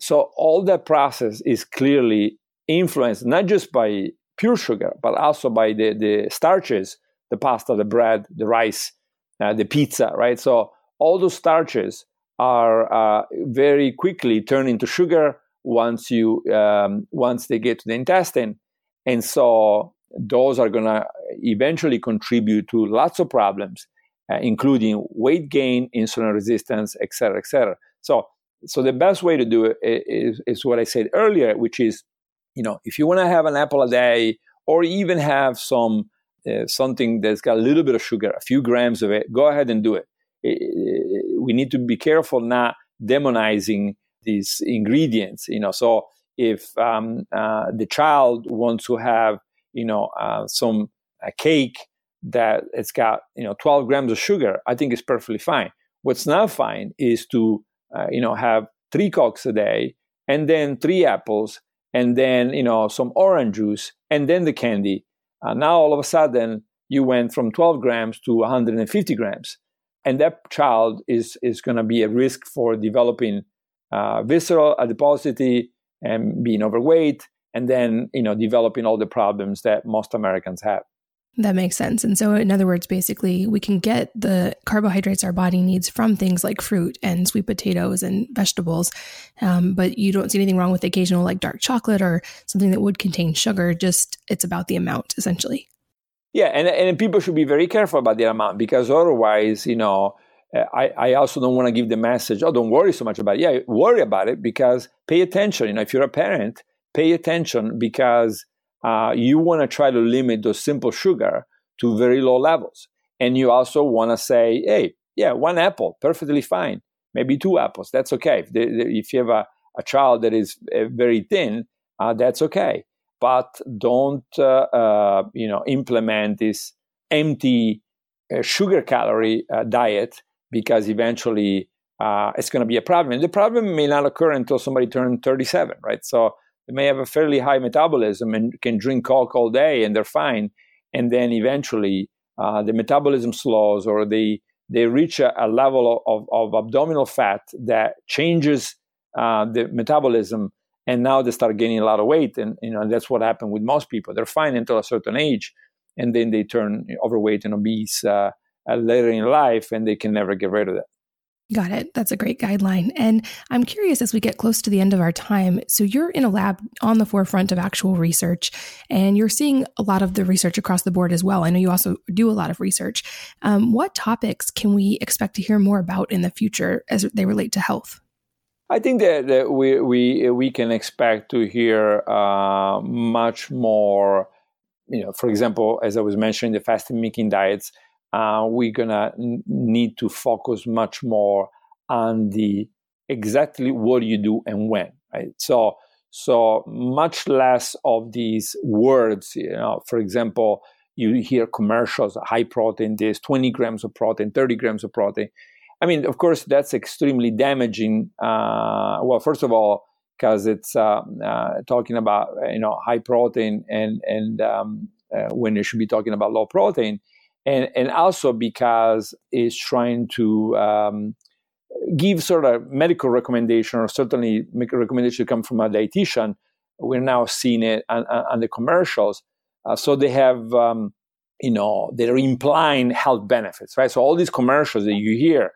So all that process is clearly influenced, not just by pure sugar, but also by the, the starches, the pasta, the bread, the rice, uh, the pizza, right? So all those starches are uh, very quickly turned into sugar once you um, once they get to the intestine. And so those are going to eventually contribute to lots of problems, uh, including weight gain, insulin resistance, et cetera, et cetera. So, so the best way to do it is, is what I said earlier, which is, you know, if you want to have an apple a day, or even have some uh, something that's got a little bit of sugar, a few grams of it, go ahead and do it. It, it we need to be careful not demonizing these ingredients. You know, so if um, uh, the child wants to have, you know, uh, some a cake that it's got, you know, twelve grams of sugar, I think it's perfectly fine. What's not fine is to, uh, you know, have three cokes a day, and then three apples, and then, you know, some orange juice, and then the candy. Uh, now, all of a sudden, you went from twelve grams to one hundred fifty grams. And that child is is going to be at risk for developing uh, visceral adiposity and being overweight, and then, you know, developing all the problems that most Americans have. That makes sense. And so in other words, basically, we can get the carbohydrates our body needs from things like fruit and sweet potatoes and vegetables, um, but you don't see anything wrong with occasional like dark chocolate or something that would contain sugar, just it's about the amount, essentially. Yeah, and and people should be very careful about the amount, because otherwise, you know, I, I also don't want to give the message, oh, don't worry so much about it. Yeah, worry about it, because pay attention. You know, if you're a parent, pay attention, because Uh, you want to try to limit those simple sugar to very low levels. And you also want to say, hey, yeah, one apple, perfectly fine. Maybe two apples, that's okay. If, they, they, if you have a, a child that is uh, very thin, uh, that's okay. But don't, uh, uh, you know, implement this empty uh, sugar calorie uh, diet, because eventually uh, it's going to be a problem. And the problem may not occur until somebody turns thirty-seven, right? So they may have a fairly high metabolism and can drink Coke all day and they're fine. And then eventually uh, the metabolism slows, or they they reach a, a level of, of abdominal fat that changes uh, the metabolism. And now they start gaining a lot of weight. And you know that's what happened with most people. They're fine until a certain age. And then they turn overweight and obese uh, later in life, and they can never get rid of that. Got it. That's a great guideline. And I'm curious, as we get close to the end of our time, so you're in a lab on the forefront of actual research, and you're seeing a lot of the research across the board as well. I know you also do a lot of research. Um, what topics can we expect to hear more about in the future as they relate to health? I think that, that we, we we can expect to hear uh, much more, you know, for example, as I was mentioning, the fasting mimicking diets. Uh, we're going to n- need to focus much more on the exactly what you do and when, right? So so much less of these words, you know, for example, you hear commercials, high protein, this twenty grams of protein, thirty grams of protein. I mean, of course, that's extremely damaging. Uh, well, first of all, because it's uh, uh, talking about, you know, high protein and, and um, uh, when you should be talking about low protein. And and also because it's trying to um, give sort of medical recommendation, or certainly make a recommendation to come from a dietitian. We're now seeing it on, on the commercials. Uh, so they have, um, you know, they're implying health benefits, right? So all these commercials that you hear,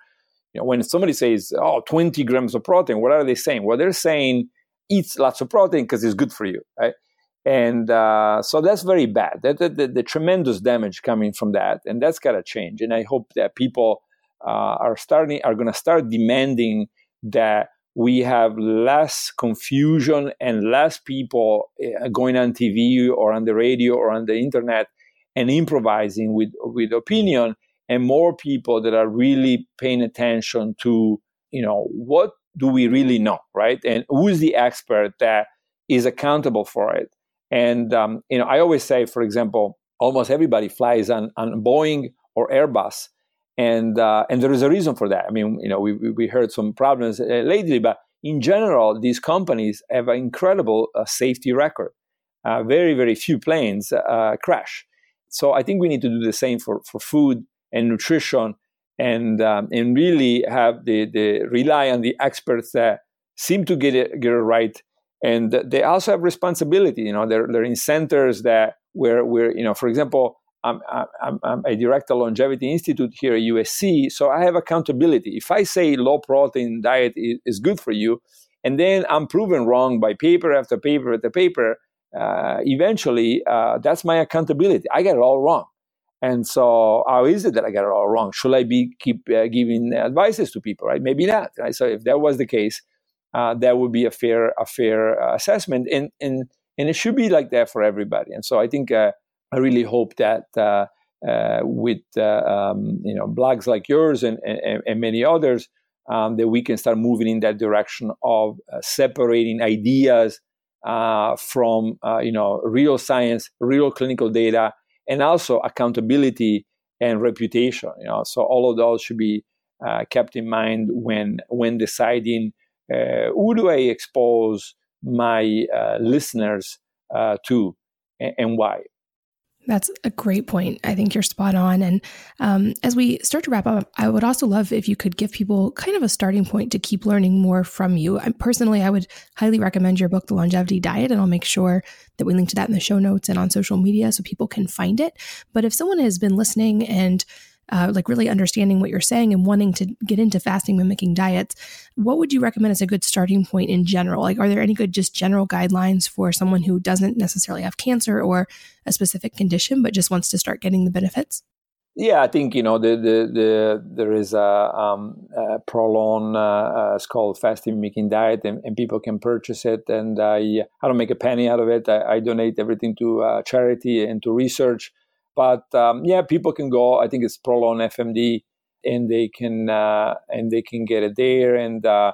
you know, when somebody says, oh, twenty grams of protein, what are they saying? Well, they're saying eat lots of protein because it's good for you, right? And uh, so that's very bad. That, that, that, the tremendous damage coming from that, and that's got to change. And I hope that people uh, are starting are going to start demanding that we have less confusion and less people going on T V or on the radio or on the internet and improvising with with opinion, and more people that are really paying attention to, you know, what do we really know, right? And who's the expert that is accountable for it? And, um, you know, I always say, for example, almost everybody flies on, on Boeing or Airbus. And uh, and there is a reason for that. I mean, you know, we we heard some problems lately, but in general, these companies have an incredible uh, safety record. Uh, very, very few planes uh, crash. So I think we need to do the same for, for food and nutrition, and um, and really have the, the rely on the experts that seem to get it get it right, and they also have responsibility. You know, they're they're in centers that where where you know, for example. I'm, I'm, I'm, I direct the Longevity Institute here at U S C, so I have accountability. If I say low protein diet is, is good for you, and then I'm proven wrong by paper after paper after paper, uh, eventually uh, that's my accountability. I got it all wrong. And so how is it that I got it all wrong? Should I be keep uh, giving advices to people, right? Maybe not. Right? So if that was the case, uh, that would be a fair a fair uh, assessment, and, and, and it should be like that for everybody. And so I think... Uh, I really hope that uh, uh, with uh, um, you know, blogs like yours and, and, and many others, um, that we can start moving in that direction of uh, separating ideas uh, from uh, you know, real science, real clinical data, and also accountability and reputation. You know, so all of those should be uh, kept in mind when when deciding uh, who do I expose my uh, listeners uh, to, and, and why. That's a great point. I think you're spot on. And um, as we start to wrap up, I would also love if you could give people kind of a starting point to keep learning more from you. I, personally, I would highly recommend your book, The Longevity Diet, and I'll make sure that we link to that in the show notes and on social media so people can find it. But if someone has been listening and uh, like really understanding what you're saying and wanting to get into fasting mimicking diets, what would you recommend as a good starting point in general? Like, are there any good just general guidelines for someone who doesn't necessarily have cancer or a specific condition, but just wants to start getting the benefits? Yeah, I think, you know, the, the, the, there is a, um, a ProLon, uh, uh, it's called Fasting Mimicking Diet, and, and people can purchase it. And I, I don't make a penny out of it. I, I donate everything to uh, charity and to research. But um, yeah, people can go. I think it's ProLon F M D, and they can uh, and they can get it there, and uh,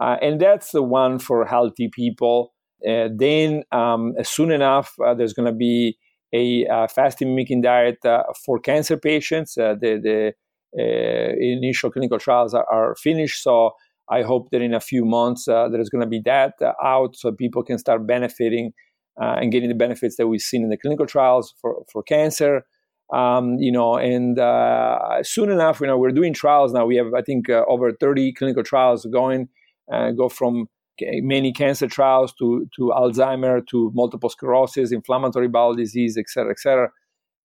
uh, and that's the one for healthy people. Uh, then um, soon enough, uh, there's going to be a uh, fasting mimicking diet uh, for cancer patients. Uh, the the uh, initial clinical trials are, are finished, so I hope that in a few months uh, there's going to be that uh, out, so people can start benefiting. Uh, and getting the benefits that we've seen in the clinical trials for, for cancer, um, you know, and uh, soon enough, you know, we're doing trials now. We have, I think, uh, over thirty clinical trials going, uh, go from many cancer trials to to Alzheimer, to multiple sclerosis, inflammatory bowel disease, et cetera, et cetera.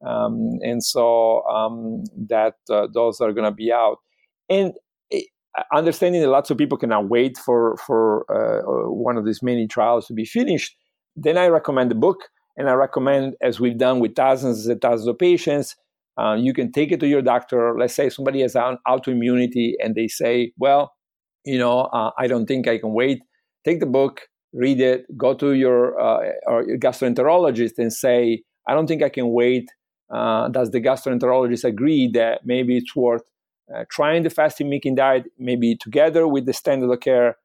Um, and so um, that uh, those are going to be out. And understanding that lots of people cannot wait for, for uh, one of these many trials to be finished, then I recommend the book, and I recommend, as we've done with thousands and thousands of patients, uh, you can take it to your doctor. Let's say somebody has an autoimmunity and they say, well, you know, uh, I don't think I can wait. Take the book, read it, go to your, uh, or your gastroenterologist and say, I don't think I can wait. Uh, does the gastroenterologist agree that maybe it's worth uh, trying the fasting mimicking diet, maybe together with the standard of care,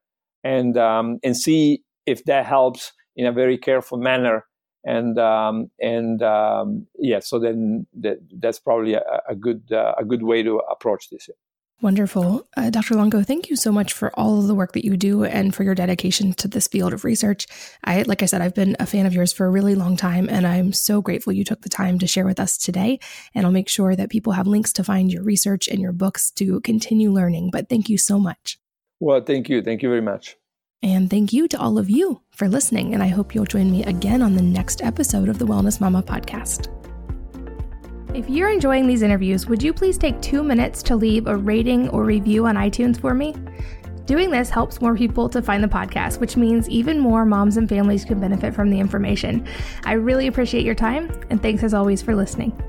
and um, and see if that helps in a very careful manner, and um, and um, yeah, so then that, that's probably a, a good uh, a good way to approach this. Wonderful, uh, Doctor Longo. Thank you so much for all of the work that you do and for your dedication to this field of research. I, like I said, I've been a fan of yours for a really long time, and I'm so grateful you took the time to share with us today. And I'll make sure that people have links to find your research and your books to continue learning. But thank you so much. Well, thank you, thank you very much. And thank you to all of you for listening. And I hope you'll join me again on the next episode of the Wellness Mama podcast. If you're enjoying these interviews, would you please take two minutes to leave a rating or review on iTunes for me? Doing this helps more people to find the podcast, which means even more moms and families can benefit from the information. I really appreciate your time, and thanks as always for listening.